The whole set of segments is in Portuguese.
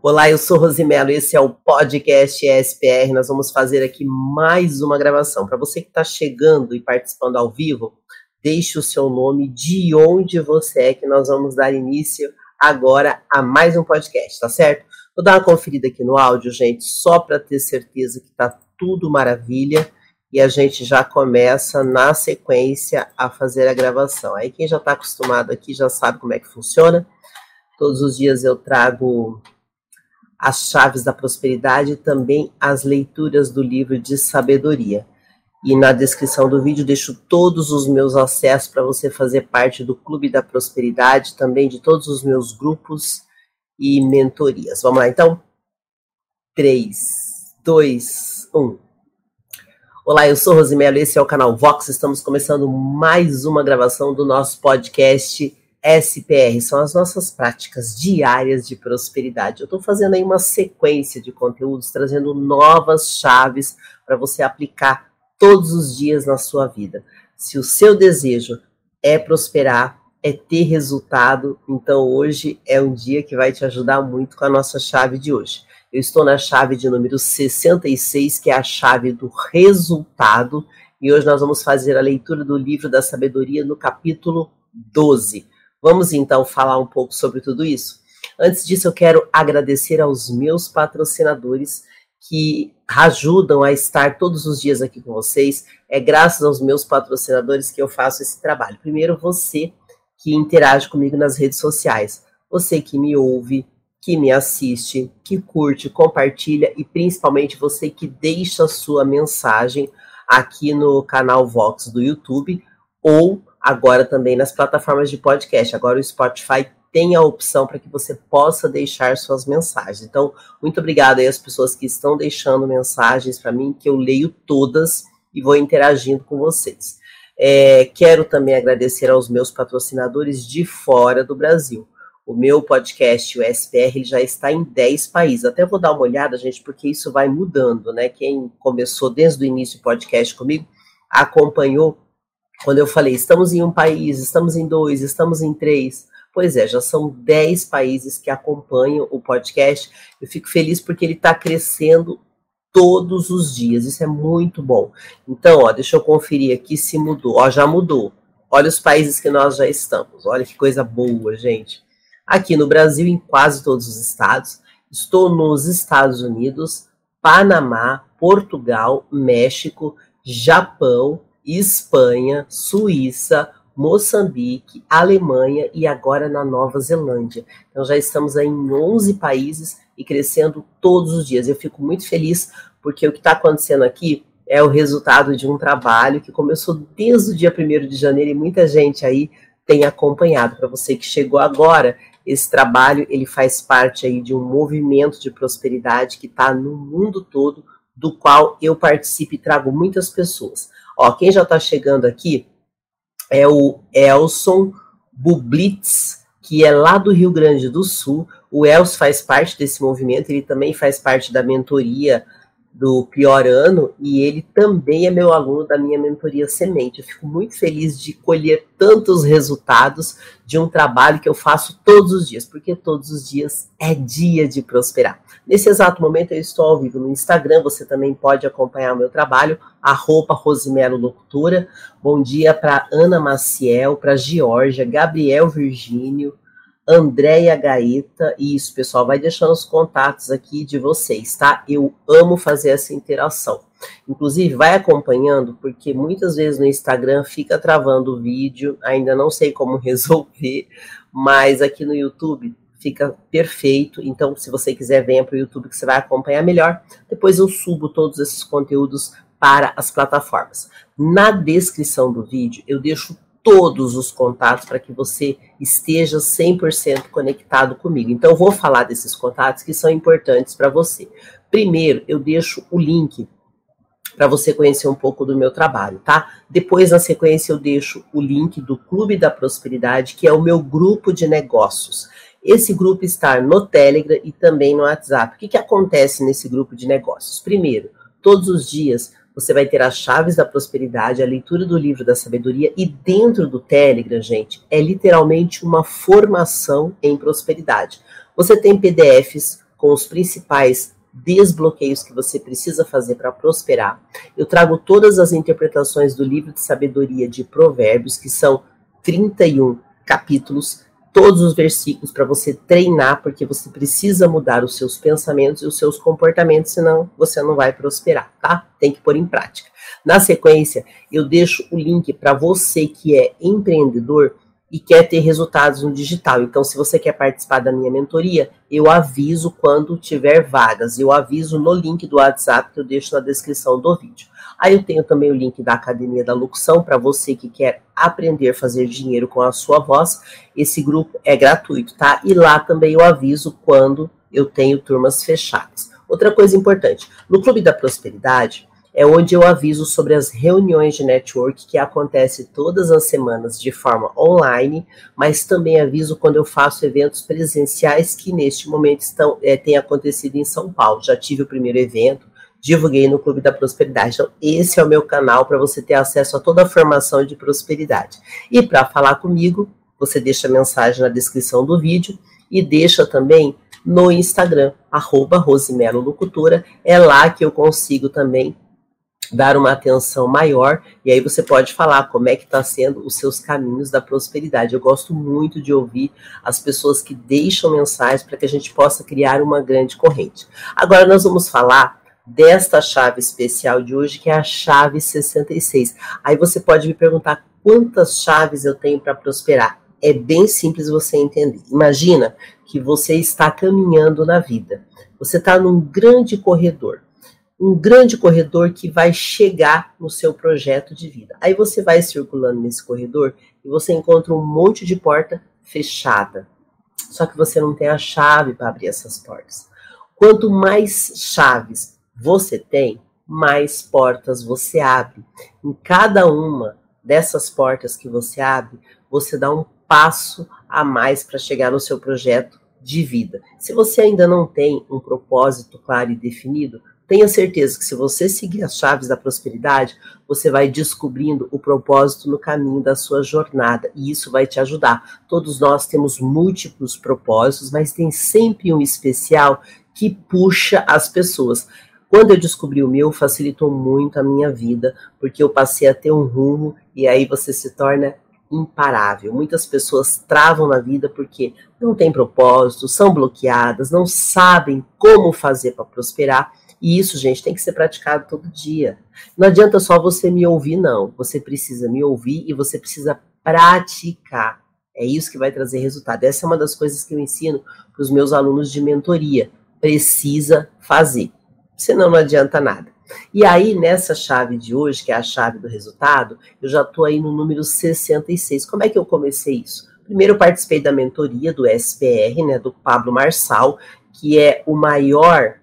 Olá, eu sou Rosy Mello e esse é o podcast SPR. Nós vamos fazer aqui mais uma gravação. Para você que está chegando e participando ao vivo, deixe o seu nome, de onde você é, que nós vamos dar início agora a mais um podcast, tá certo? Vou dar uma conferida aqui no áudio, gente, só para ter certeza que está tudo maravilha. E a gente já começa na sequência a fazer a gravação. Aí quem já está acostumado aqui já sabe como é que funciona. Todos os dias eu trago as chaves da prosperidade e também as leituras do livro de sabedoria. E na descrição do vídeo deixo todos os meus acessos para você fazer parte do Clube da Prosperidade, também de todos os meus grupos e mentorias. Vamos lá então? 3, 2, 1. Olá, eu sou Rosy Mello e esse é o canal Vox. Estamos começando mais uma gravação do nosso podcast SPR, são as nossas práticas diárias de prosperidade. Eu estou fazendo aí uma sequência de conteúdos, trazendo novas chaves para você aplicar todos os dias na sua vida. Se o seu desejo é prosperar, é ter resultado, então hoje é um dia que vai te ajudar muito com a nossa chave de hoje. Eu estou na chave de número 66, que é a chave do resultado, e hoje nós vamos fazer a leitura do livro da sabedoria no capítulo 12. Vamos, então, falar um pouco sobre tudo isso? Antes disso, eu quero agradecer aos meus patrocinadores que ajudam a estar todos os dias aqui com vocês. É graças aos meus patrocinadores que eu faço esse trabalho. Primeiro, você que interage comigo nas redes sociais. Você que me ouve, que me assiste, que curte, compartilha e, principalmente, você que deixa a sua mensagem aqui no canal Vox do YouTube ou agora também nas plataformas de podcast. Agora o Spotify tem a opção para que você possa deixar suas mensagens. Então, muito obrigado aí às pessoas que estão deixando mensagens para mim, que eu leio todas e vou interagindo com vocês. Quero também agradecer aos meus patrocinadores de fora do Brasil. O meu podcast, o SPR, ele já está em 10 países. Até vou dar uma olhada, gente, porque isso vai mudando, né? Quem começou desde o início o podcast comigo, acompanhou quando eu falei, estamos em um país, estamos em 2, estamos em 3. Pois é, já são 10 países que acompanham o podcast. Eu fico feliz porque ele está crescendo todos os dias. Isso é muito bom. Então, ó, deixa eu conferir aqui se mudou. Ó, já mudou. Olha os países que nós já estamos. Olha que coisa boa, gente. Aqui no Brasil, em quase todos os estados. Estou nos Estados Unidos, Panamá, Portugal, México, Japão, Espanha, Suíça, Moçambique, Alemanha e agora na Nova Zelândia. Então já estamos aí em 11 países e crescendo todos os dias. Eu fico muito feliz porque o que está acontecendo aqui é o resultado de um trabalho que começou desde o dia 1º de janeiro e muita gente aí tem acompanhado. Para você que chegou agora, esse trabalho ele faz parte aí de um movimento de prosperidade que está no mundo todo, do qual eu participo e trago muitas pessoas. Ó, quem já está chegando aqui é o Elson Bublitz, que é lá do Rio Grande do Sul. O Elson faz parte desse movimento, ele também faz parte da mentoria do pior ano e ele também é meu aluno da minha mentoria semente. Eu fico muito feliz de colher tantos resultados de um trabalho que eu faço todos os dias, porque todos os dias é dia de prosperar. Nesse exato momento eu estou ao vivo no Instagram, você também pode acompanhar o meu trabalho, @Rosy Mello Locutora. Bom dia para Ana Maciel, para Georgia, Gabriel Virgínio, Andréia Gaeta. Isso, pessoal, vai deixando os contatos aqui de vocês, tá? Eu amo fazer essa interação. Inclusive, vai acompanhando, porque muitas vezes no Instagram fica travando o vídeo, ainda não sei como resolver, mas aqui no YouTube fica perfeito. Então, se você quiser, venha para o YouTube que você vai acompanhar melhor. Depois eu subo todos esses conteúdos para as plataformas. Na descrição do vídeo, eu deixo todos os contatos para que você esteja 100% conectado comigo. Então, eu vou falar desses contatos que são importantes para você. Primeiro, eu deixo o link para você conhecer um pouco do meu trabalho, tá? Depois, na sequência, eu deixo o link do Clube da Prosperidade, que é o meu grupo de negócios. Esse grupo está no Telegram e também no WhatsApp. O que acontece nesse grupo de negócios? Primeiro, todos os dias você vai ter as chaves da prosperidade, a leitura do livro da sabedoria e dentro do Telegram, gente, é literalmente uma formação em prosperidade. Você tem PDFs com os principais desbloqueios que você precisa fazer para prosperar. Eu trago todas as interpretações do livro de sabedoria de Provérbios, que são 31 capítulos, todos os versículos para você treinar, porque você precisa mudar os seus pensamentos e os seus comportamentos, senão você não vai prosperar, tá? Tem que pôr em prática. Na sequência, eu deixo o link para você que é empreendedor e quer ter resultados no digital. Então, se você quer participar da minha mentoria, eu aviso quando tiver vagas. Eu aviso no link do WhatsApp que eu deixo na descrição do vídeo. Aí eu tenho também o link da Academia da Locução para você que quer aprender a fazer dinheiro com a sua voz. Esse grupo é gratuito, tá? E lá também eu aviso quando eu tenho turmas fechadas. Outra coisa importante, no Clube da Prosperidade, é onde eu aviso sobre as reuniões de network que acontecem todas as semanas de forma online, mas também aviso quando eu faço eventos presenciais que neste momento têm acontecido em São Paulo. Já tive o primeiro evento, divulguei no Clube da Prosperidade. Então, esse é o meu canal para você ter acesso a toda a formação de prosperidade. E para falar comigo, você deixa a mensagem na descrição do vídeo e deixa também no Instagram, @rosymellolocutora. É lá que eu consigo também dar uma atenção maior, e aí você pode falar como é que está sendo os seus caminhos da prosperidade. Eu gosto muito de ouvir as pessoas que deixam mensagens para que a gente possa criar uma grande corrente. Agora nós vamos falar desta chave especial de hoje, que é a chave 66. Aí você pode me perguntar quantas chaves eu tenho para prosperar. É bem simples você entender. Imagina que você está caminhando na vida. Você está num grande corredor. Um grande corredor que vai chegar no seu projeto de vida. Aí você vai circulando nesse corredor e você encontra um monte de porta fechada. Só que você não tem a chave para abrir essas portas. Quanto mais chaves você tem, mais portas você abre. Em cada uma dessas portas que você abre, você dá um passo a mais para chegar no seu projeto de vida. Se você ainda não tem um propósito claro e definido, tenha certeza que se você seguir as chaves da prosperidade, você vai descobrindo o propósito no caminho da sua jornada. E isso vai te ajudar. Todos nós temos múltiplos propósitos, mas tem sempre um especial que puxa as pessoas. Quando eu descobri o meu, facilitou muito a minha vida, porque eu passei a ter um rumo e aí você se torna imparável. Muitas pessoas travam na vida porque não tem propósito, são bloqueadas, não sabem como fazer para prosperar. E isso, gente, tem que ser praticado todo dia. Não adianta só você me ouvir, não. Você precisa me ouvir e você precisa praticar. É isso que vai trazer resultado. Essa é uma das coisas que eu ensino para os meus alunos de mentoria. Precisa fazer. Senão não adianta nada. E aí, nessa chave de hoje, que é a chave do resultado, eu já estou aí no número 66. Como é que eu comecei isso? Primeiro, eu participei da mentoria do SPR, né, do Pablo Marçal, que é o maior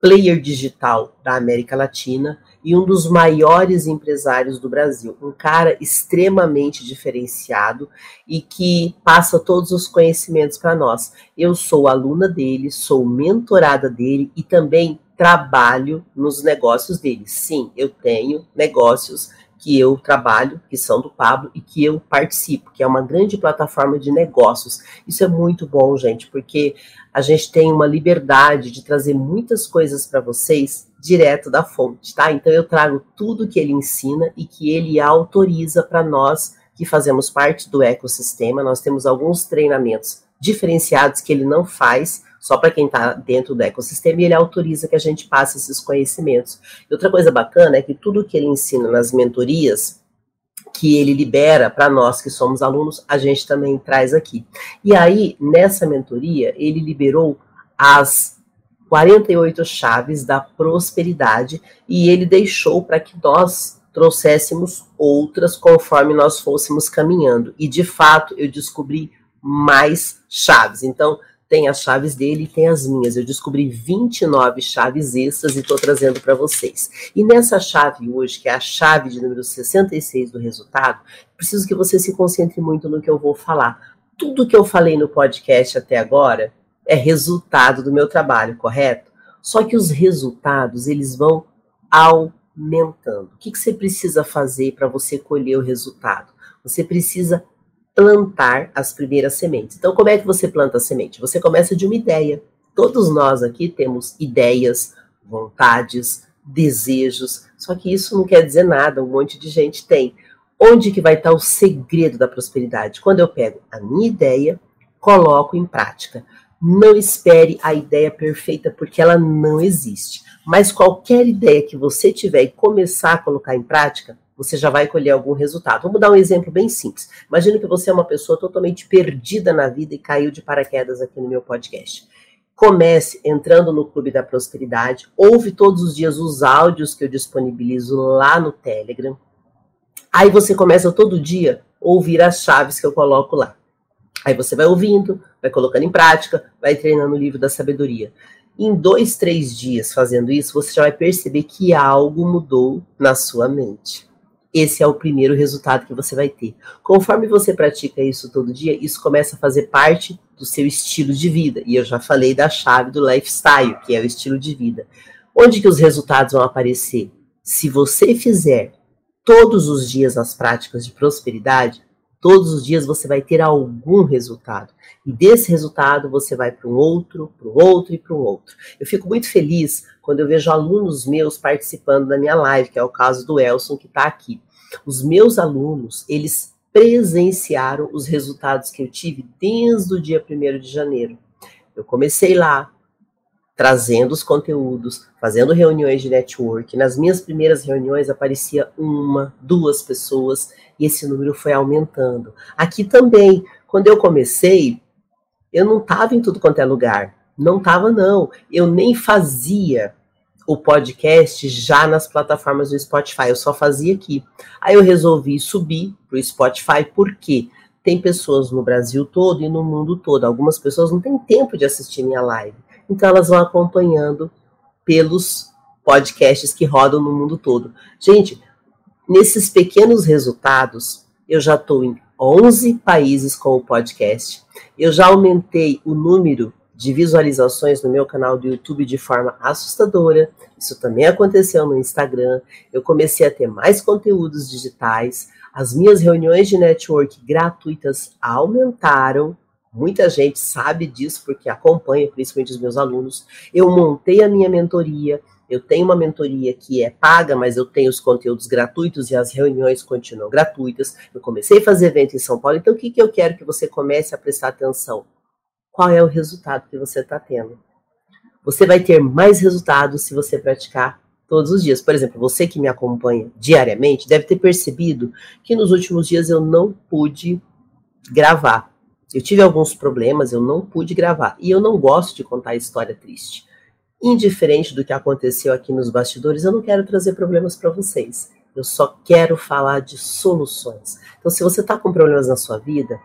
player digital da América Latina e um dos maiores empresários do Brasil, um cara extremamente diferenciado e que passa todos os conhecimentos para nós. Eu sou aluna dele, sou mentorada dele e também trabalho nos negócios dele. Sim, eu tenho negócios que eu trabalho, que são do Pablo, e que eu participo, que é uma grande plataforma de negócios. Isso é muito bom, gente, porque a gente tem uma liberdade de trazer muitas coisas para vocês direto da fonte, tá? Então eu trago tudo que ele ensina e que ele autoriza para nós que fazemos parte do ecossistema. Nós temos alguns treinamentos diferenciados que ele não faz, só para quem está dentro do ecossistema, e ele autoriza que a gente passe esses conhecimentos. E outra coisa bacana é que tudo que ele ensina nas mentorias, que ele libera para nós que somos alunos, a gente também traz aqui. E aí, nessa mentoria, ele liberou as 48 chaves da prosperidade, e ele deixou para que nós trouxéssemos outras conforme nós fôssemos caminhando. E, de fato, eu descobri mais chaves. Então, tem as chaves dele e tem as minhas. Eu descobri 29 chaves extras e estou trazendo para vocês. E nessa chave hoje, que é a chave de número 66 do resultado, preciso que você se concentre muito no que eu vou falar. Tudo que eu falei no podcast até agora é resultado do meu trabalho, correto? Só que os resultados, eles vão aumentando. O que você precisa fazer para você colher o resultado? Você precisa plantar as primeiras sementes. Então, como é que você planta a semente? Você começa de uma ideia. Todos nós aqui temos ideias, vontades, desejos, só que isso não quer dizer nada, um monte de gente tem. Onde que vai estar o segredo da prosperidade? Quando eu pego a minha ideia, coloco em prática. Não espere a ideia perfeita, porque ela não existe. Mas qualquer ideia que você tiver e começar a colocar em prática, você já vai colher algum resultado. Vamos dar um exemplo bem simples. Imagina que você é uma pessoa totalmente perdida na vida e caiu de paraquedas aqui no meu podcast. Comece entrando no Clube da Prosperidade, ouve todos os dias os áudios que eu disponibilizo lá no Telegram. Aí você começa todo dia a ouvir as chaves que eu coloco lá. Aí você vai ouvindo, vai colocando em prática, vai treinando o livro da sabedoria. Em 2, 3 dias fazendo isso, você já vai perceber que algo mudou na sua mente. Esse é o primeiro resultado que você vai ter. Conforme você pratica isso todo dia, isso começa a fazer parte do seu estilo de vida. E eu já falei da chave do lifestyle, que é o estilo de vida. Onde que os resultados vão aparecer? Se você fizer todos os dias as práticas de prosperidade, todos os dias você vai ter algum resultado. E desse resultado você vai para um outro. Eu fico muito feliz quando eu vejo alunos meus participando da minha live, que é o caso do Elson, que está aqui. Os meus alunos, eles presenciaram os resultados que eu tive desde o dia 1º de janeiro. Eu comecei lá, trazendo os conteúdos, fazendo reuniões de network. Nas minhas primeiras reuniões aparecia 1, 2 pessoas e esse número foi aumentando. Aqui também, quando eu comecei, eu não estava em tudo quanto é lugar. Não estava, não. Eu nem fazia o podcast já nas plataformas do Spotify. Eu só fazia aqui. Aí eu resolvi subir para o Spotify. Por quê? Tem pessoas no Brasil todo e no mundo todo. Algumas pessoas não têm tempo de assistir minha live. Então elas vão acompanhando pelos podcasts que rodam no mundo todo. Gente, nesses pequenos resultados, eu já estou em 11 países com o podcast. Eu já aumentei o número de visualizações no meu canal do YouTube de forma assustadora. Isso também aconteceu no Instagram. Eu comecei a ter mais conteúdos digitais. As minhas reuniões de network gratuitas aumentaram. Muita gente sabe disso porque acompanha, principalmente os meus alunos. Eu montei a minha mentoria. Eu tenho uma mentoria que é paga, mas eu tenho os conteúdos gratuitos e as reuniões continuam gratuitas. Eu comecei a fazer evento em São Paulo. Então, o que eu quero que você comece a prestar atenção? Qual é o resultado que você está tendo? Você vai ter mais resultados se você praticar todos os dias. Por exemplo, você que me acompanha diariamente deve ter percebido que nos últimos dias eu não pude gravar. Eu tive alguns problemas, eu não pude gravar. E eu não gosto de contar história triste. Indiferente do que aconteceu aqui nos bastidores, eu não quero trazer problemas para vocês. Eu só quero falar de soluções. Então, se você está com problemas na sua vida,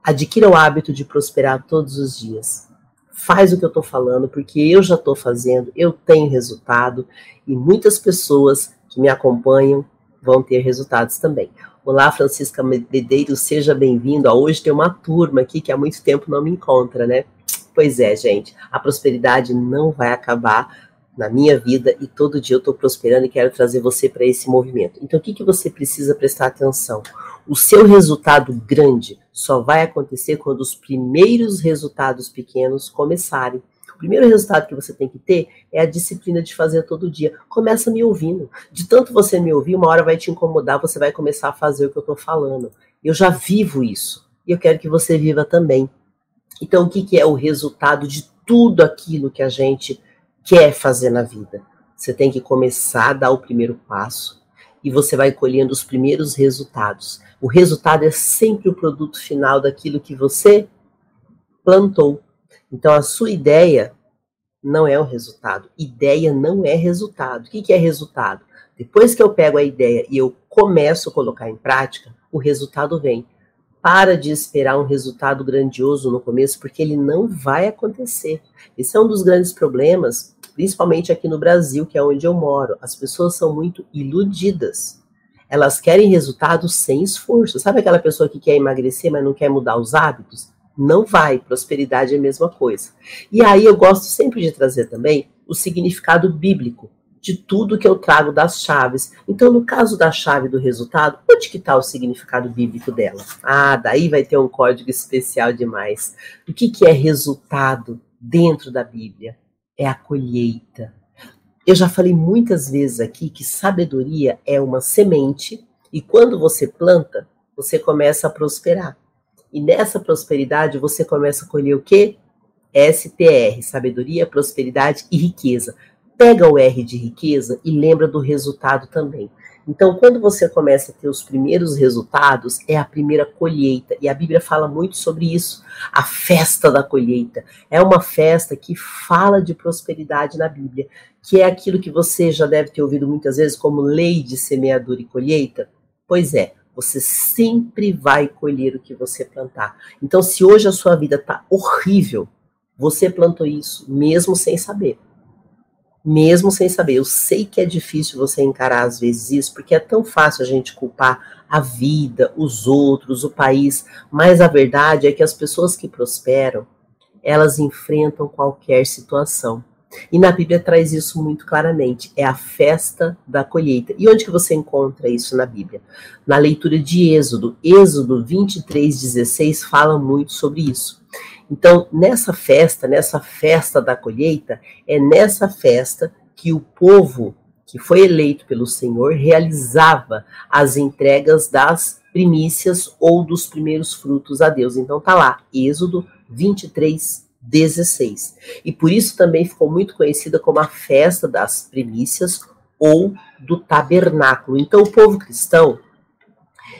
adquira o hábito de prosperar todos os dias. Faz o que eu estou falando, porque eu já estou fazendo, eu tenho resultado. E muitas pessoas que me acompanham vão ter resultados também. Olá, Francisca Medeiro, seja bem-vindo. Hoje tem uma turma aqui que há muito tempo não me encontra, né? Pois é, gente, a prosperidade não vai acabar na minha vida e todo dia eu estou prosperando e quero trazer você para esse movimento. Então, o que você precisa prestar atenção? O seu resultado grande só vai acontecer quando os primeiros resultados pequenos começarem. O primeiro resultado que você tem que ter é a disciplina de fazer todo dia. Começa me ouvindo. De tanto você me ouvir, uma hora vai te incomodar, você vai começar a fazer o que eu estou falando. Eu já vivo isso. E eu quero que você viva também. Então, o que é o resultado de tudo aquilo que a gente quer fazer na vida? Você tem que começar a dar o primeiro passo e você vai colhendo os primeiros resultados. O resultado é sempre o produto final daquilo que você plantou. Então, a sua ideia não é o resultado. Ideia não é resultado. O que é resultado? Depois que eu pego a ideia e eu começo a colocar em prática, o resultado vem. Para de esperar um resultado grandioso no começo, porque ele não vai acontecer. Esse é um dos grandes problemas, principalmente aqui no Brasil, que é onde eu moro. As pessoas são muito iludidas. Elas querem resultado sem esforço. Sabe aquela pessoa que quer emagrecer, mas não quer mudar os hábitos? Não vai, prosperidade é a mesma coisa. E aí eu gosto sempre de trazer também o significado bíblico de tudo que eu trago das chaves. Então, no caso da chave do resultado, onde que está o significado bíblico dela? Ah, daí vai ter um código especial demais. O que é resultado dentro da Bíblia, é a colheita. Eu já falei muitas vezes aqui que sabedoria é uma semente e quando você planta, você começa a prosperar. E nessa prosperidade você começa a colher o quê? SPR, sabedoria, prosperidade e riqueza. Pega o R de riqueza e lembra do resultado também. Então, quando você começa a ter os primeiros resultados, é a primeira colheita. E a Bíblia fala muito sobre isso, a festa da colheita. É uma festa que fala de prosperidade na Bíblia, que é aquilo que você já deve ter ouvido muitas vezes como lei de semeadura e colheita. Pois é, você sempre vai colher o que você plantar. Então, se hoje a sua vida está horrível, você plantou isso, mesmo sem saber. Mesmo sem saber, eu sei que é difícil você encarar às vezes isso, porque é tão fácil a gente culpar a vida, os outros, o país, mas a verdade é que as pessoas que prosperam, elas enfrentam qualquer situação. E na Bíblia traz isso muito claramente, é a festa da colheita. E onde que você encontra isso na Bíblia? Na leitura de Êxodo. Êxodo 23:16 fala muito sobre isso. Então, nessa festa da colheita, é nessa festa que o povo que foi eleito pelo Senhor realizava as entregas das primícias ou dos primeiros frutos a Deus. Então tá lá, Êxodo 23:16. E por isso também ficou muito conhecida como a festa das primícias ou do tabernáculo. Então o povo cristão,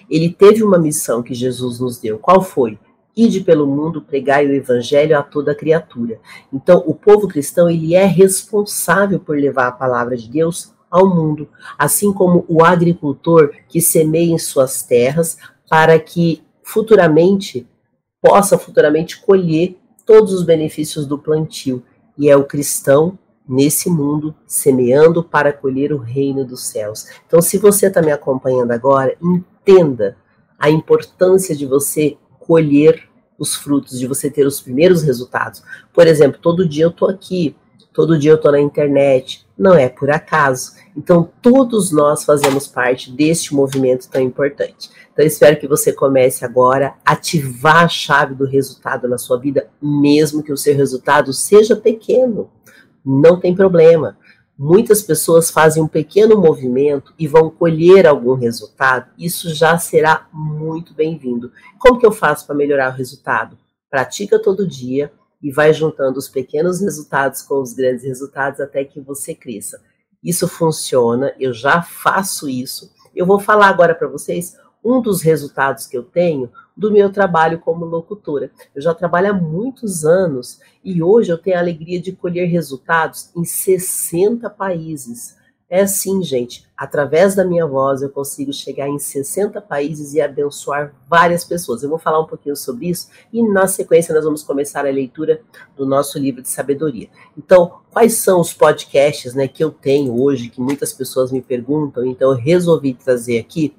ele teve uma missão que Jesus nos deu. Qual foi? Ide pelo mundo, pregai o evangelho a toda criatura. Então o povo cristão, ele é responsável por levar a palavra de Deus ao mundo. Assim como o agricultor que semeia em suas terras para que possa futuramente colher todos os benefícios do plantio. E é o cristão nesse mundo semeando para colher o reino dos céus. Então, se você está me acompanhando agora, entenda a importância de você colher os frutos, de você ter os primeiros resultados. Por exemplo, todo dia eu estou aqui, todo dia eu estou na internet, não é por acaso. Então, todos nós fazemos parte deste movimento tão importante. Então, espero que você comece agora a ativar a chave do resultado na sua vida, mesmo que o seu resultado seja pequeno. Não tem problema. Muitas pessoas fazem um pequeno movimento e vão colher algum resultado. Isso já será muito bem-vindo. Como que eu faço para melhorar o resultado? Pratica todo dia e vai juntando os pequenos resultados com os grandes resultados até que você cresça. Isso funciona, eu já faço isso. Eu vou falar agora para vocês um dos resultados que eu tenho do meu trabalho como locutora. Eu já trabalho há muitos anos e hoje eu tenho a alegria de colher resultados em 60 países. É assim, gente, através da minha voz eu consigo chegar em 60 países e abençoar várias pessoas. Eu vou falar um pouquinho sobre isso e na sequência nós vamos começar a leitura do nosso livro de sabedoria. Então, quais são os podcasts, né, que eu tenho hoje, que muitas pessoas me perguntam, então eu resolvi trazer aqui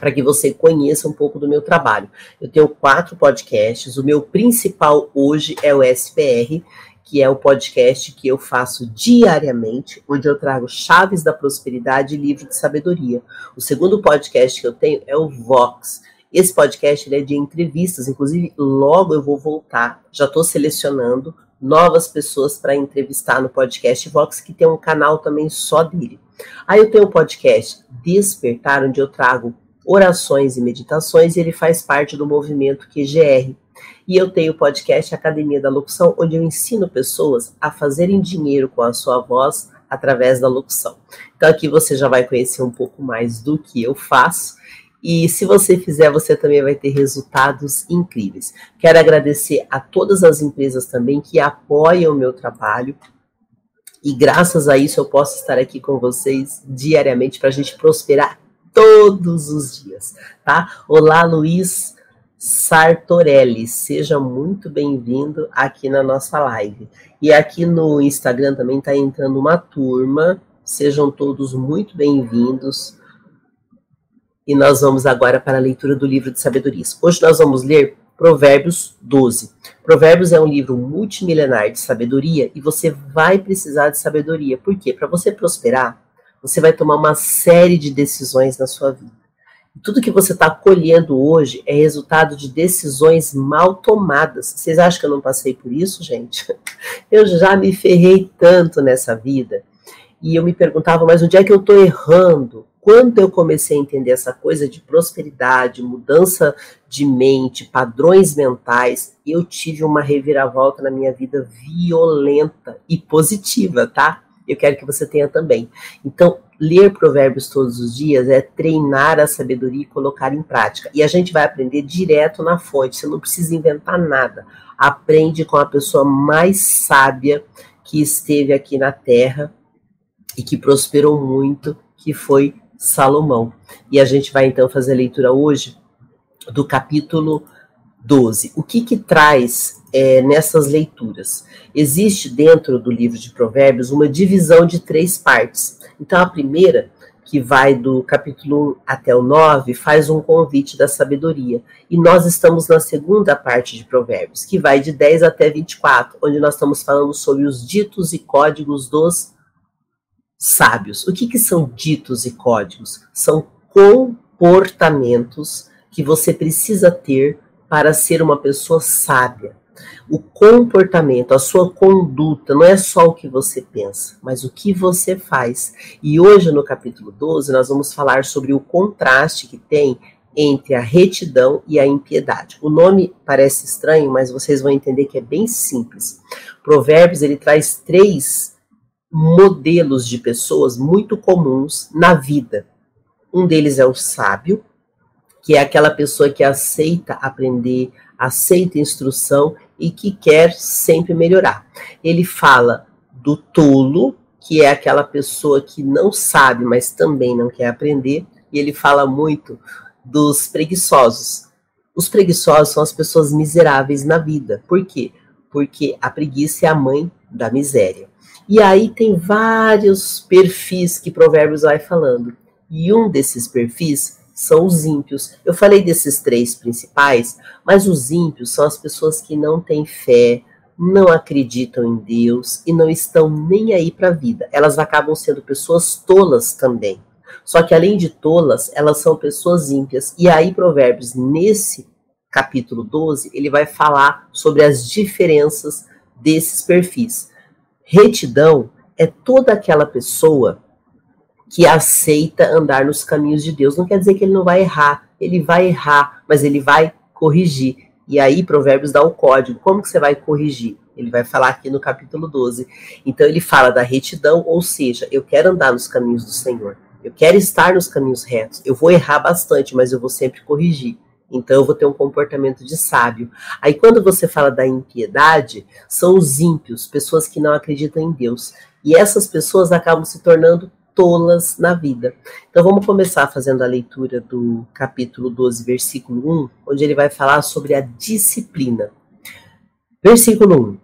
para que você conheça um pouco do meu trabalho. Eu tenho 4 podcasts, o meu principal hoje é o SPR, que é o podcast que eu faço diariamente, onde eu trago chaves da prosperidade e livro de sabedoria. O segundo podcast que eu tenho é o Vox. Esse podcast ele é de entrevistas, inclusive logo eu vou voltar, já estou selecionando novas pessoas para entrevistar no podcast Vox, que tem um canal também só dele. Aí eu tenho o podcast Despertar, onde eu trago orações e meditações, e ele faz parte do movimento QGR. E eu tenho o podcast Academia da Locução, onde eu ensino pessoas a fazerem dinheiro com a sua voz através da locução. Então aqui você já vai conhecer um pouco mais do que eu faço. E se você fizer, você também vai ter resultados incríveis. Quero agradecer a todas as empresas também que apoiam o meu trabalho. E graças a isso eu posso estar aqui com vocês diariamente para a gente prosperar todos os dias, tá? Olá, Luiz Sartorelli, seja muito bem-vindo aqui na nossa live. E aqui no Instagram também está entrando uma turma, sejam todos muito bem-vindos. E nós vamos agora para a leitura do livro de sabedorias. Hoje nós vamos ler Provérbios 12. Provérbios é um livro multimilenar de sabedoria e você vai precisar de sabedoria. Por quê? Para você prosperar, você vai tomar uma série de decisões na sua vida. Tudo que você está colhendo hoje é resultado de decisões mal tomadas. Vocês acham que eu não passei por isso, gente? Eu já me ferrei tanto nessa vida. E eu me perguntava, mas onde é que eu estou errando? Quando eu comecei a entender essa coisa de prosperidade, mudança de mente, padrões mentais, eu tive uma reviravolta na minha vida violenta e positiva, tá? Eu quero que você tenha também. Então, ler provérbios todos os dias é treinar a sabedoria e colocar em prática. E a gente vai aprender direto na fonte, você não precisa inventar nada. Aprende com a pessoa mais sábia que esteve aqui na Terra e que prosperou muito, que foi Salomão. E a gente vai então fazer a leitura hoje do capítulo 12. O que traz nessas leituras? Existe dentro do livro de Provérbios uma divisão de 3 partes. Então a primeira, que vai do capítulo 1 até o 9, faz um convite da sabedoria. E nós estamos na segunda parte de Provérbios, que vai de 10 até 24, onde nós estamos falando sobre os ditos e códigos dos sábios. O que são ditos e códigos? São comportamentos que você precisa ter para ser uma pessoa sábia. O comportamento, a sua conduta, não é só o que você pensa, mas o que você faz. E hoje no capítulo 12 nós vamos falar sobre o contraste que tem entre a retidão e a impiedade. O nome parece estranho, mas vocês vão entender que é bem simples. Provérbios, ele traz 3 modelos de pessoas muito comuns na vida. Um deles é o sábio, que é aquela pessoa que aceita aprender, aceita instrução e que quer sempre melhorar. Ele fala do tolo, que é aquela pessoa que não sabe, mas também não quer aprender. E ele fala muito dos preguiçosos. Os preguiçosos são as pessoas miseráveis na vida. Por quê? Porque a preguiça é a mãe da miséria. E aí tem vários perfis que Provérbios vai falando. E um desses perfis são os ímpios. Eu falei desses 3 principais, mas os ímpios são as pessoas que não têm fé, não acreditam em Deus e não estão nem aí para a vida. Elas acabam sendo pessoas tolas também. Só que além de tolas, elas são pessoas ímpias. E aí Provérbios, nesse capítulo 12, ele vai falar sobre as diferenças desses perfis. Retidão é toda aquela pessoa que aceita andar nos caminhos de Deus. Não quer dizer que ele não vai errar. Ele vai errar, mas ele vai corrigir. E aí Provérbios dá um código. Como que você vai corrigir? Ele vai falar aqui no capítulo 12. Então ele fala da retidão, ou seja, eu quero andar nos caminhos do Senhor. Eu quero estar nos caminhos retos. Eu vou errar bastante, mas eu vou sempre corrigir. Então eu vou ter um comportamento de sábio. Aí quando você fala da impiedade, são os ímpios, pessoas que não acreditam em Deus. E essas pessoas acabam se tornando tolas na vida. Então vamos começar fazendo a leitura do capítulo 12, versículo 1, onde ele vai falar sobre a disciplina. Versículo 1.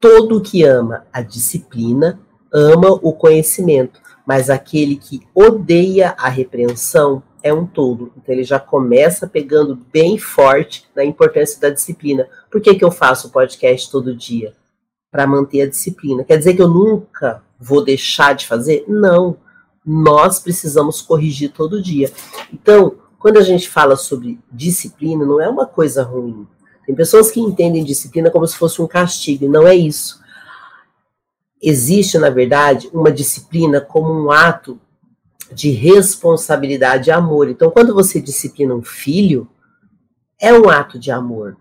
Todo que ama a disciplina, ama o conhecimento, mas aquele que odeia a repreensão é um tolo. Então ele já começa pegando bem forte na importância da disciplina. Por que eu faço podcast todo dia? Para manter a disciplina. Quer dizer que eu nunca vou deixar de fazer? Não. Nós precisamos corrigir todo dia. Então, quando a gente fala sobre disciplina, não é uma coisa ruim. Tem pessoas que entendem disciplina como se fosse um castigo, e não é isso. Existe, na verdade, uma disciplina como um ato de responsabilidade e amor. Então, quando você disciplina um filho, é um ato de amor.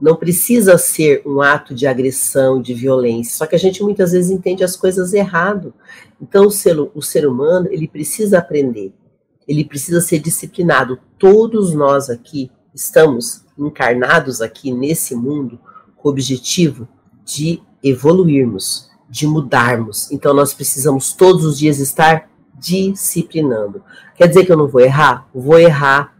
Não precisa ser um ato de agressão, de violência. Só que a gente muitas vezes entende as coisas errado. Então, o ser humano, ele precisa aprender. Ele precisa ser disciplinado. Todos nós aqui estamos encarnados aqui nesse mundo com o objetivo de evoluirmos, de mudarmos. Então, nós precisamos todos os dias estar disciplinando. Quer dizer que eu não vou errar? Vou errar.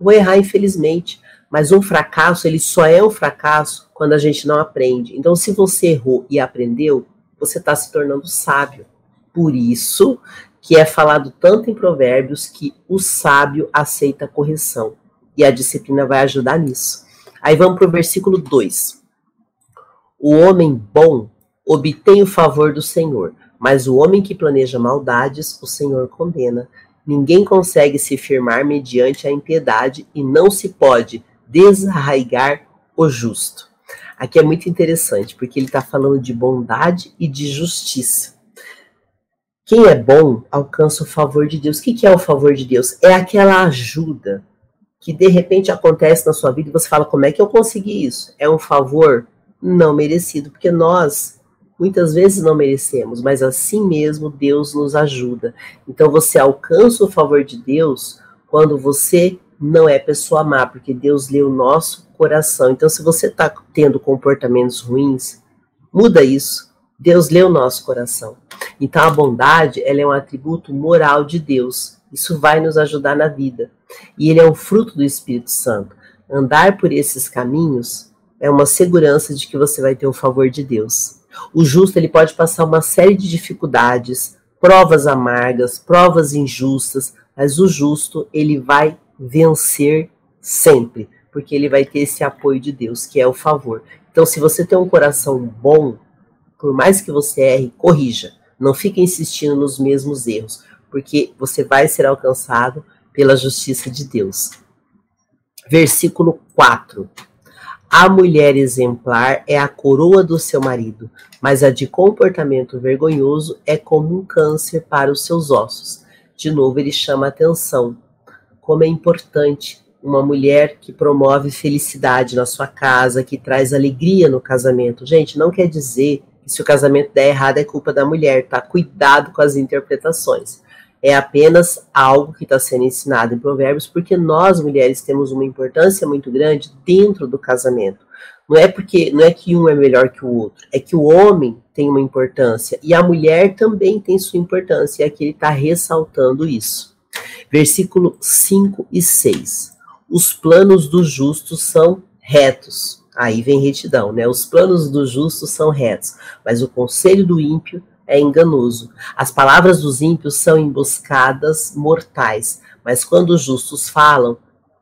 Vou errar, infelizmente. Mas um fracasso, ele só é um fracasso quando a gente não aprende. Então, se você errou e aprendeu, você está se tornando sábio. Por isso que é falado tanto em Provérbios que o sábio aceita a correção. E a disciplina vai ajudar nisso. Aí vamos para o versículo 2. O homem bom obtém o favor do Senhor, mas o homem que planeja maldades, o Senhor condena. Ninguém consegue se firmar mediante a impiedade e não se pode desarraigar o justo. Aqui é muito interessante, porque ele está falando de bondade e de justiça. Quem é bom alcança o favor de Deus. O que é o favor de Deus? É aquela ajuda que de repente acontece na sua vida e você fala, como é que eu consegui isso? É um favor não merecido, porque nós muitas vezes não merecemos, mas assim mesmo Deus nos ajuda. Então você alcança o favor de Deus quando você não é pessoa má, porque Deus lê o nosso coração. Então se você está tendo comportamentos ruins, muda isso. Deus lê o nosso coração. Então a bondade, ela é um atributo moral de Deus. Isso vai nos ajudar na vida. E ele é um fruto do Espírito Santo. Andar por esses caminhos é uma segurança de que você vai ter o favor de Deus. O justo, ele pode passar uma série de dificuldades, provas amargas, provas injustas, mas o justo, ele vai vencer sempre, porque ele vai ter esse apoio de Deus, que é o favor. Então, se você tem um coração bom, por mais que você erre, corrija. Não fique insistindo nos mesmos erros, porque você vai ser alcançado pela justiça de Deus. Versículo 4. A mulher exemplar é a coroa do seu marido, mas a de comportamento vergonhoso é como um câncer para os seus ossos. De novo, ele chama a atenção. Como é importante uma mulher que promove felicidade na sua casa, que traz alegria no casamento. Gente, não quer dizer que se o casamento der errado é culpa da mulher, tá? Cuidado com as interpretações. É apenas algo que está sendo ensinado em Provérbios, porque nós, mulheres, temos uma importância muito grande dentro do casamento. Não é que um é melhor que o outro, é que o homem tem uma importância e a mulher também tem sua importância, e aqui ele está ressaltando isso. Versículo 5 e 6. Os planos dos justos são retos. Aí vem retidão, né? Os planos dos justos são retos, mas o conselho do ímpio é enganoso. As palavras dos ímpios são emboscadas mortais, mas quando os justos falam,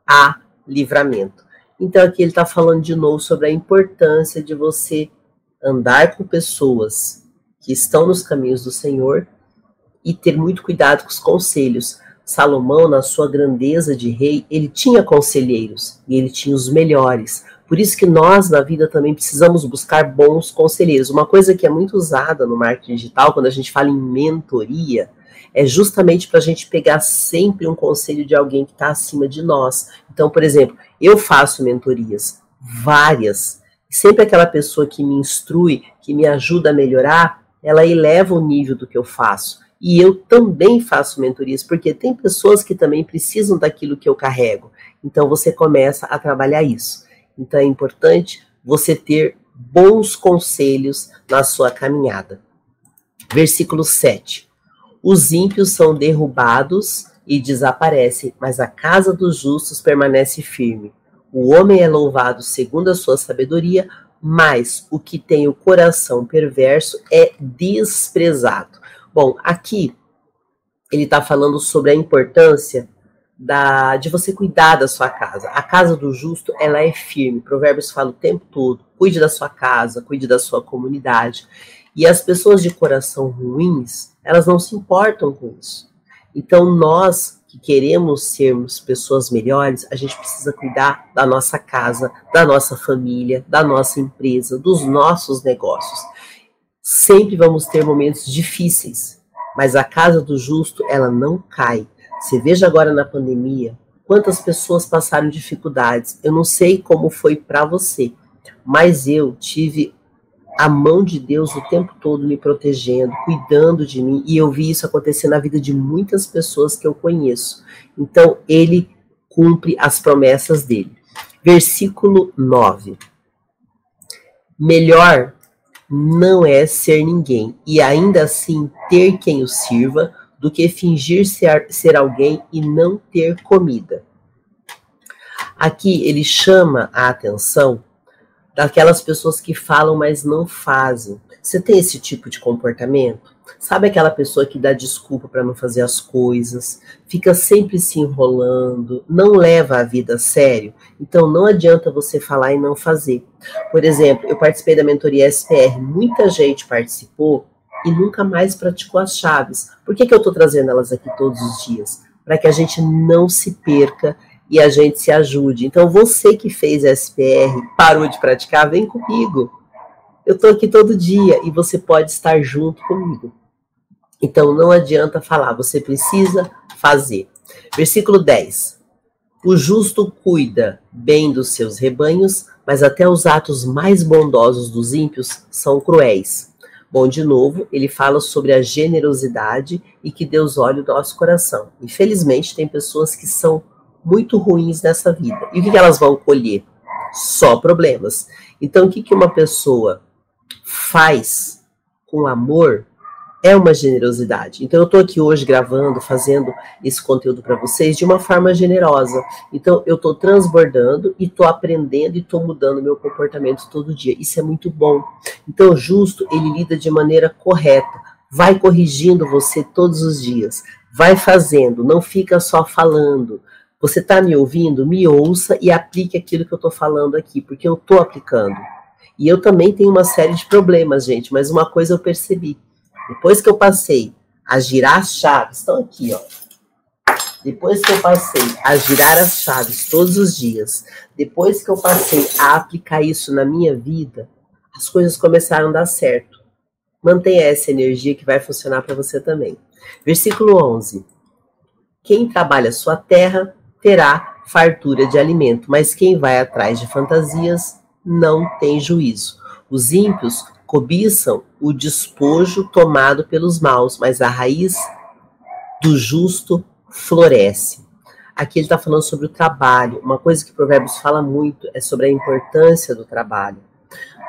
há livramento. Então aqui ele está falando de novo sobre a importância de você andar com pessoas que estão nos caminhos do Senhor e ter muito cuidado com os conselhos. Salomão, na sua grandeza de rei, ele tinha conselheiros e ele tinha os melhores. Por isso que nós, na vida, também precisamos buscar bons conselheiros. Uma coisa que é muito usada no marketing digital, quando a gente fala em mentoria, é justamente para a gente pegar sempre um conselho de alguém que está acima de nós. Então, por exemplo, eu faço mentorias, várias. Sempre aquela pessoa que me instrui, que me ajuda a melhorar, ela eleva o nível do que eu faço. E eu também faço mentorias, porque tem pessoas que também precisam daquilo que eu carrego. Então, você começa a trabalhar isso. Então é importante você ter bons conselhos na sua caminhada. Versículo 7. Os ímpios são derrubados e desaparecem, mas a casa dos justos permanece firme. O homem é louvado segundo a sua sabedoria, mas o que tem o coração perverso é desprezado. Bom, aqui ele está falando sobre a importância de você cuidar da sua casa. A casa do justo, ela é firme. Provérbios fala o tempo todo, cuide da sua casa, cuide da sua comunidade. E as pessoas de coração ruins, elas não se importam com isso. Então nós que queremos sermos pessoas melhores, a gente precisa cuidar da nossa casa, da nossa família, da nossa empresa, dos nossos negócios. Sempre vamos ter momentos difíceis, mas a casa do justo, ela não cai. Você veja agora na pandemia, quantas pessoas passaram dificuldades. Eu não sei como foi para você, mas eu tive a mão de Deus o tempo todo me protegendo, cuidando de mim, e eu vi isso acontecer na vida de muitas pessoas que eu conheço. Então, ele cumpre as promessas dele. Versículo 9. Melhor não é ser ninguém, e ainda assim ter quem o sirva, do que fingir ser alguém e não ter comida. Aqui ele chama a atenção daquelas pessoas que falam, mas não fazem. Você tem esse tipo de comportamento? Sabe aquela pessoa que dá desculpa para não fazer as coisas, fica sempre se enrolando, não leva a vida a sério? Então não adianta você falar e não fazer. Por exemplo, eu participei da mentoria SPR, muita gente participou, e nunca mais praticou as chaves. Por que eu estou trazendo elas aqui todos os dias? para que a gente não se perca e a gente se ajude. Então, você que fez SPR, parou de praticar, vem comigo. Eu estou aqui todo dia e você pode estar junto comigo. Então, não adianta falar, você precisa fazer. Versículo 10. O justo cuida bem dos seus rebanhos, mas até os atos mais bondosos dos ímpios são cruéis. Bom, de novo, ele fala sobre a generosidade e que Deus olha o nosso coração. Infelizmente, tem pessoas que são muito ruins nessa vida. E o que elas vão colher? Só problemas. Então, o que uma pessoa faz com amor é uma generosidade. Então, eu estou aqui hoje gravando, fazendo esse conteúdo para vocês de uma forma generosa. Então, eu estou transbordando e estou aprendendo e estou mudando meu comportamento todo dia. Isso é muito bom. Então, o justo, ele lida de maneira correta. Vai corrigindo você todos os dias. Vai fazendo, não fica só falando. Você está me ouvindo? Me ouça e aplique aquilo que eu estou falando aqui, porque eu estou aplicando. E eu também tenho uma série de problemas, gente, mas uma coisa eu percebi. Depois que eu passei a girar as chaves, estão aqui, ó. Depois que eu passei a girar as chaves todos os dias, depois que eu passei a aplicar isso na minha vida, as coisas começaram a dar certo. Mantenha essa energia que vai funcionar para você também. Versículo 11. Quem trabalha sua terra terá fartura de alimento, mas quem vai atrás de fantasias não tem juízo. Os ímpios cobiçam o despojo tomado pelos maus, mas a raiz do justo floresce. Aqui ele está falando sobre o trabalho. Uma coisa que Provérbios fala muito é sobre a importância do trabalho.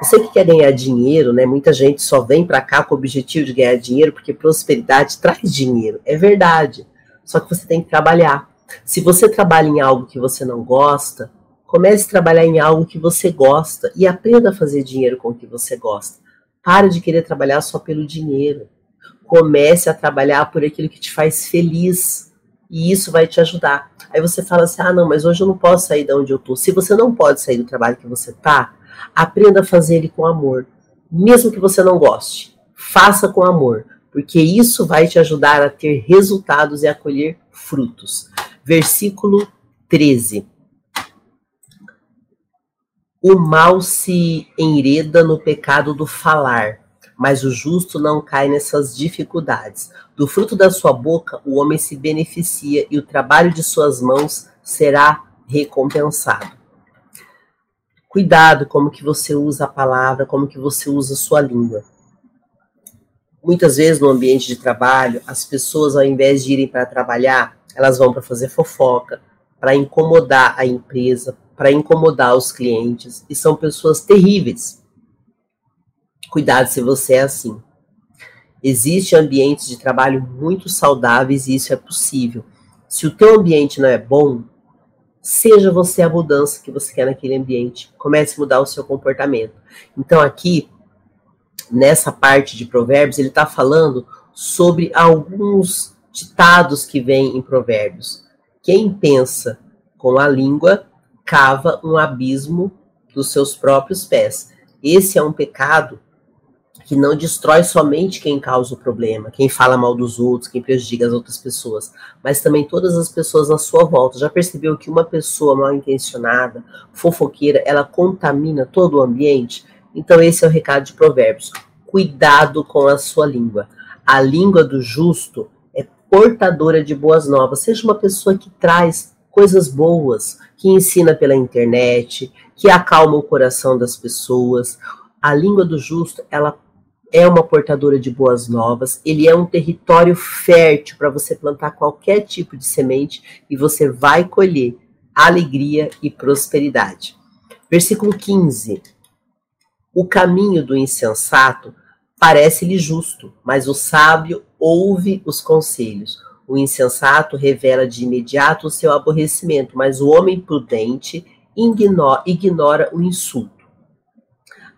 Você que quer ganhar dinheiro, né? Muita gente só vem para cá com o objetivo de ganhar dinheiro porque prosperidade traz dinheiro. É verdade. Só que você tem que trabalhar. Se você trabalha em algo que você não gosta, comece a trabalhar em algo que você gosta e aprenda a fazer dinheiro com o que você gosta. Pare de querer trabalhar só pelo dinheiro. Comece a trabalhar por aquilo que te faz feliz. E isso vai te ajudar. Aí você fala assim, ah, não, mas hoje eu não posso sair de onde eu estou. Se você não pode sair do trabalho que você está, aprenda a fazer ele com amor. Mesmo que você não goste, faça com amor. Porque isso vai te ajudar a ter resultados e a colher frutos. Versículo 13. O mal se enreda no pecado do falar, mas o justo não cai nessas dificuldades. Do fruto da sua boca, o homem se beneficia e o trabalho de suas mãos será recompensado. Cuidado como que você usa a palavra, como que você usa a sua língua. Muitas vezes no ambiente de trabalho, as pessoas ao invés de irem para trabalhar, elas vão para fazer fofoca, para incomodar a empresa, para incomodar os clientes, e são pessoas terríveis. Cuidado se você é assim. Existem ambientes de trabalho muito saudáveis e isso é possível. Se o teu ambiente não é bom, seja você a mudança que você quer naquele ambiente. Comece a mudar o seu comportamento. Então aqui, nessa parte de Provérbios, ele está falando sobre alguns ditados que vêm em Provérbios. Quem pensa com a língua cava um abismo dos seus próprios pés. Esse é um pecado que não destrói somente quem causa o problema, quem fala mal dos outros, quem prejudica as outras pessoas, mas também todas as pessoas à sua volta. Já percebeu que uma pessoa mal intencionada, fofoqueira, ela contamina todo o ambiente? Então esse é o recado de Provérbios. Cuidado com a sua língua. A língua do justo é portadora de boas novas. Seja uma pessoa que traz coisas boas, que ensina pela internet, que acalma o coração das pessoas. A língua do justo, ela é uma portadora de boas novas, ele é um território fértil para você plantar qualquer tipo de semente e você vai colher alegria e prosperidade. Versículo 15. O caminho do insensato parece-lhe justo, mas o sábio ouve os conselhos. O insensato revela de imediato o seu aborrecimento, mas o homem prudente ignora o insulto.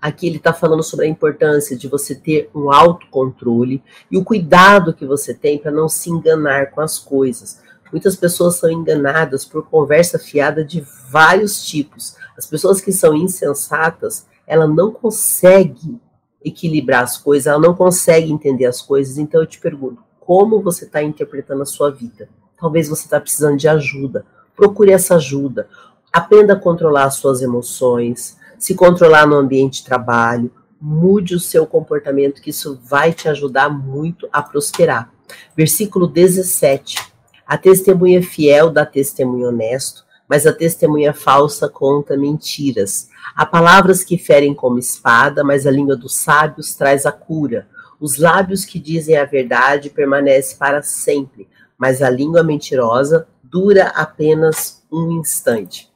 Aqui ele está falando sobre a importância de você ter um autocontrole e o cuidado que você tem para não se enganar com as coisas. Muitas pessoas são enganadas por conversa fiada de vários tipos. As pessoas que são insensatas, ela não consegue equilibrar as coisas, ela não consegue entender as coisas. Então eu te pergunto, como você está interpretando a sua vida? talvez você está precisando de ajuda. Procure essa ajuda. Aprenda a controlar as suas emoções, se controlar no ambiente de trabalho, mude o seu comportamento, que isso vai te ajudar muito a prosperar. Versículo 17. A testemunha fiel dá testemunho honesto, mas a testemunha falsa conta mentiras. Há palavras que ferem como espada, mas a língua dos sábios traz a cura. Os lábios que dizem a verdade permanecem para sempre, mas a língua mentirosa dura apenas um instante.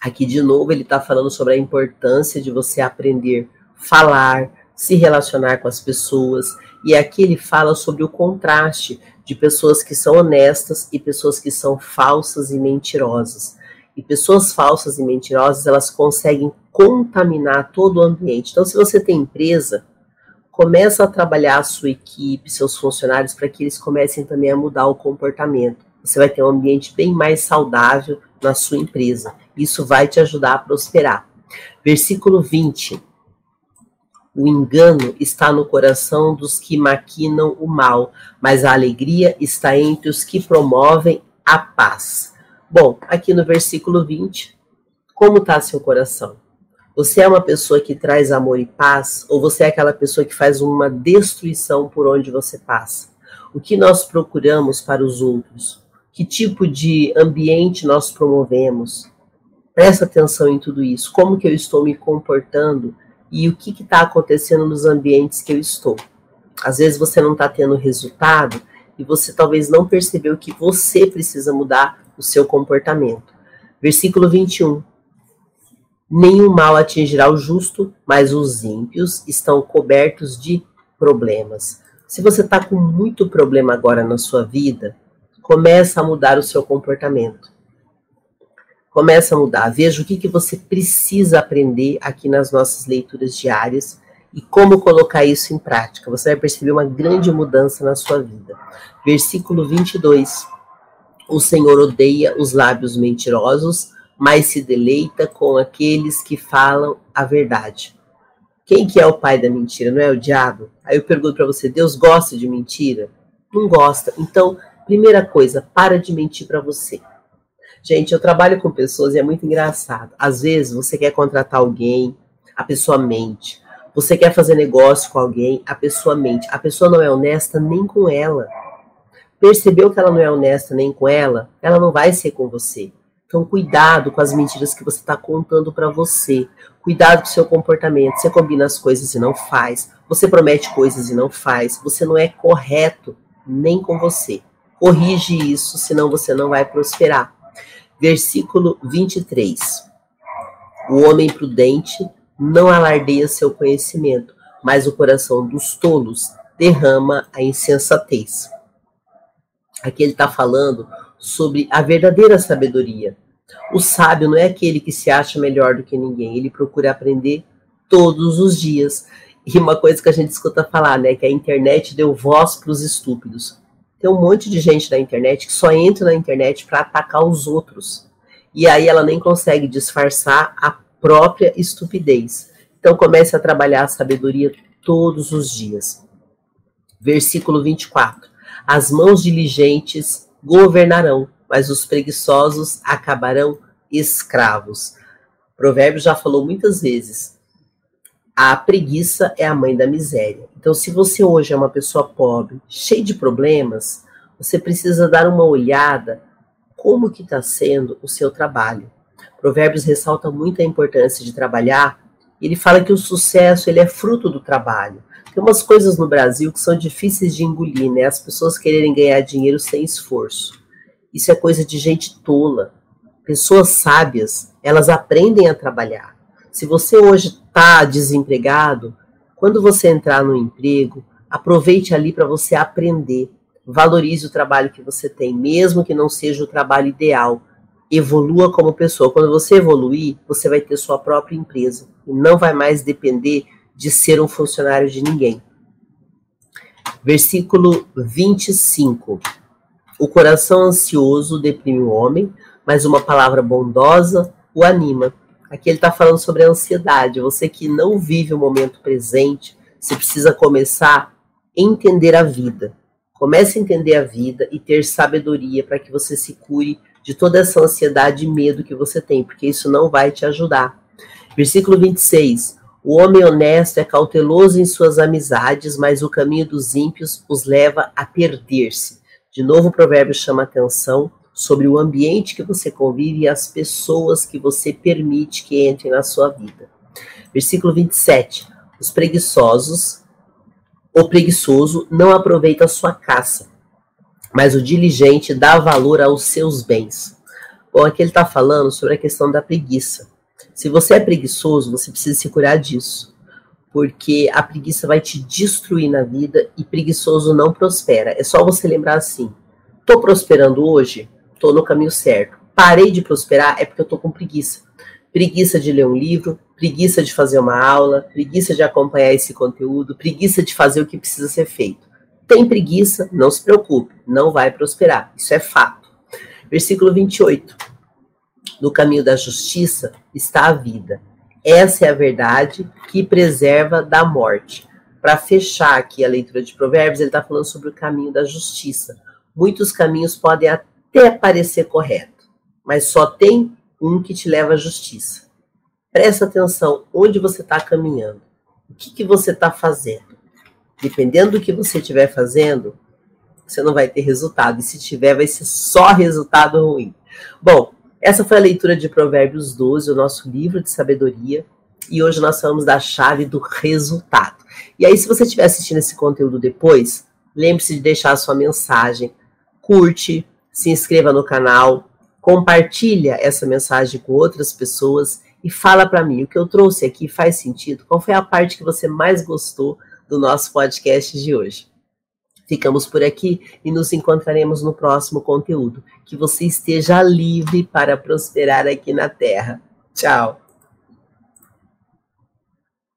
Aqui de novo ele está falando sobre a importância de você aprender a falar, se relacionar com as pessoas. E aqui ele fala sobre o contraste de pessoas que são honestas e pessoas que são falsas e mentirosas. E pessoas falsas e mentirosas, elas conseguem contaminar todo o ambiente. Então, se você tem empresa, começa a trabalhar a sua equipe, seus funcionários, para que eles comecem também a mudar o comportamento. Você vai ter um ambiente bem mais saudável na sua empresa. Isso vai te ajudar a prosperar. Versículo 20. O engano está no coração dos que maquinam o mal, mas a alegria está entre os que promovem a paz. Bom, aqui no versículo 20, como está seu coração? Você é uma pessoa que traz amor e paz, ou você é aquela pessoa que faz uma destruição por onde você passa? O que nós procuramos para os outros? Que tipo de ambiente nós promovemos? Presta atenção em tudo isso. Como que eu estou me comportando? E o que está acontecendo nos ambientes que eu estou? Às vezes você não está tendo resultado e você talvez não percebeu que você precisa mudar o seu comportamento. Versículo 21. Nenhum mal atingirá o justo, mas os ímpios estão cobertos de problemas. Se você está com muito problema agora na sua vida, começa a mudar o seu comportamento. Começa a mudar. Veja o que você precisa aprender aqui nas nossas leituras diárias e como colocar isso em prática. Você vai perceber uma grande mudança na sua vida. Versículo 22. O Senhor odeia os lábios mentirosos, mas se deleita com aqueles que falam a verdade. Quem que é o pai da mentira? Não é o diabo? Aí eu pergunto para você, Deus gosta de mentira? Não gosta. Então, primeira coisa, para de mentir para você. Gente, eu trabalho com pessoas e é muito engraçado. Às vezes você quer contratar alguém, a pessoa mente. Você quer fazer negócio com alguém, a pessoa mente. A pessoa não é honesta nem com ela. Percebeu que ela não é honesta nem com ela? Ela não vai ser com você. Então cuidado com as mentiras que você está contando para você. Cuidado com o seu comportamento. Você combina as coisas e não faz. Você promete coisas e não faz. Você não é correto nem com você. Corrige isso, senão você não vai prosperar. Versículo 23. O homem prudente não alardeia seu conhecimento, mas o coração dos tolos derrama a insensatez. Aqui ele está falando sobre a verdadeira sabedoria. O sábio não é aquele que se acha melhor do que ninguém, ele procura aprender todos os dias. E uma coisa que a gente escuta falar, né, que a internet deu voz para os estúpidos. Tem um monte de gente na internet que só entra na internet para atacar os outros. E aí ela nem consegue disfarçar a própria estupidez. Então comece a trabalhar a sabedoria todos os dias. Versículo 24. As mãos diligentes governarão, mas os preguiçosos acabarão escravos. O provérbio já falou muitas vezes. A preguiça é a mãe da miséria. Então, se você hoje é uma pessoa pobre, cheia de problemas, você precisa dar uma olhada como que está sendo o seu trabalho. Provérbios ressalta muito a importância de trabalhar. Ele fala que o sucesso ele é fruto do trabalho. Tem umas coisas no Brasil que são difíceis de engolir, né? As pessoas quererem ganhar dinheiro sem esforço. Isso é coisa de gente tola. Pessoas sábias, elas aprendem a trabalhar. Se você hoje está desempregado, quando você entrar no emprego, aproveite ali para você aprender. Valorize o trabalho que você tem, mesmo que não seja o trabalho ideal. Evolua como pessoa. Quando você evoluir, você vai ter sua própria empresa. E não vai mais depender de ser um funcionário de ninguém. Versículo 25. O coração ansioso deprime o homem, mas uma palavra bondosa o anima. Aqui ele está falando sobre a ansiedade. Você que não vive o momento presente, você precisa começar a entender a vida. Comece a entender a vida e ter sabedoria para que você se cure de toda essa ansiedade e medo que você tem, porque isso não vai te ajudar. Versículo 26. O homem honesto é cauteloso em suas amizades, mas o caminho dos ímpios os leva a perder-se. De novo, o provérbio chama atenção sobre o ambiente que você convive e as pessoas que você permite que entrem na sua vida. Versículo 27. O preguiçoso não aproveita a sua caça, mas o diligente dá valor aos seus bens. Bom, aqui ele está falando sobre a questão da preguiça. Se você é preguiçoso, você precisa se curar disso, porque a preguiça vai te destruir na vida e preguiçoso não prospera. É só você lembrar assim: estou prosperando hoje, estou no caminho certo. Parei de prosperar é porque eu estou com preguiça. Preguiça de ler um livro, preguiça de fazer uma aula, preguiça de acompanhar esse conteúdo, preguiça de fazer o que precisa ser feito. Tem preguiça, não se preocupe, não vai prosperar. Isso é fato. Versículo 28. No caminho da justiça está a vida. Essa é a verdade que preserva da morte. Para fechar aqui a leitura de Provérbios, ele está falando sobre o caminho da justiça. Muitos caminhos podem até parecer correto, mas só tem um que te leva à justiça. Presta atenção onde você está caminhando, o que você está fazendo. Dependendo do que você estiver fazendo, você não vai ter resultado. E se tiver, vai ser só resultado ruim. Bom, essa foi a leitura de Provérbios 12, o nosso livro de sabedoria. E hoje nós falamos da chave do resultado. E aí, se você estiver assistindo esse conteúdo depois, lembre-se de deixar a sua mensagem. Curte, se inscreva no canal, compartilha essa mensagem com outras pessoas e fala para mim, o que eu trouxe aqui faz sentido? Qual foi a parte que você mais gostou do nosso podcast de hoje? Ficamos por aqui e nos encontraremos no próximo conteúdo. Que você esteja livre para prosperar aqui na Terra. Tchau!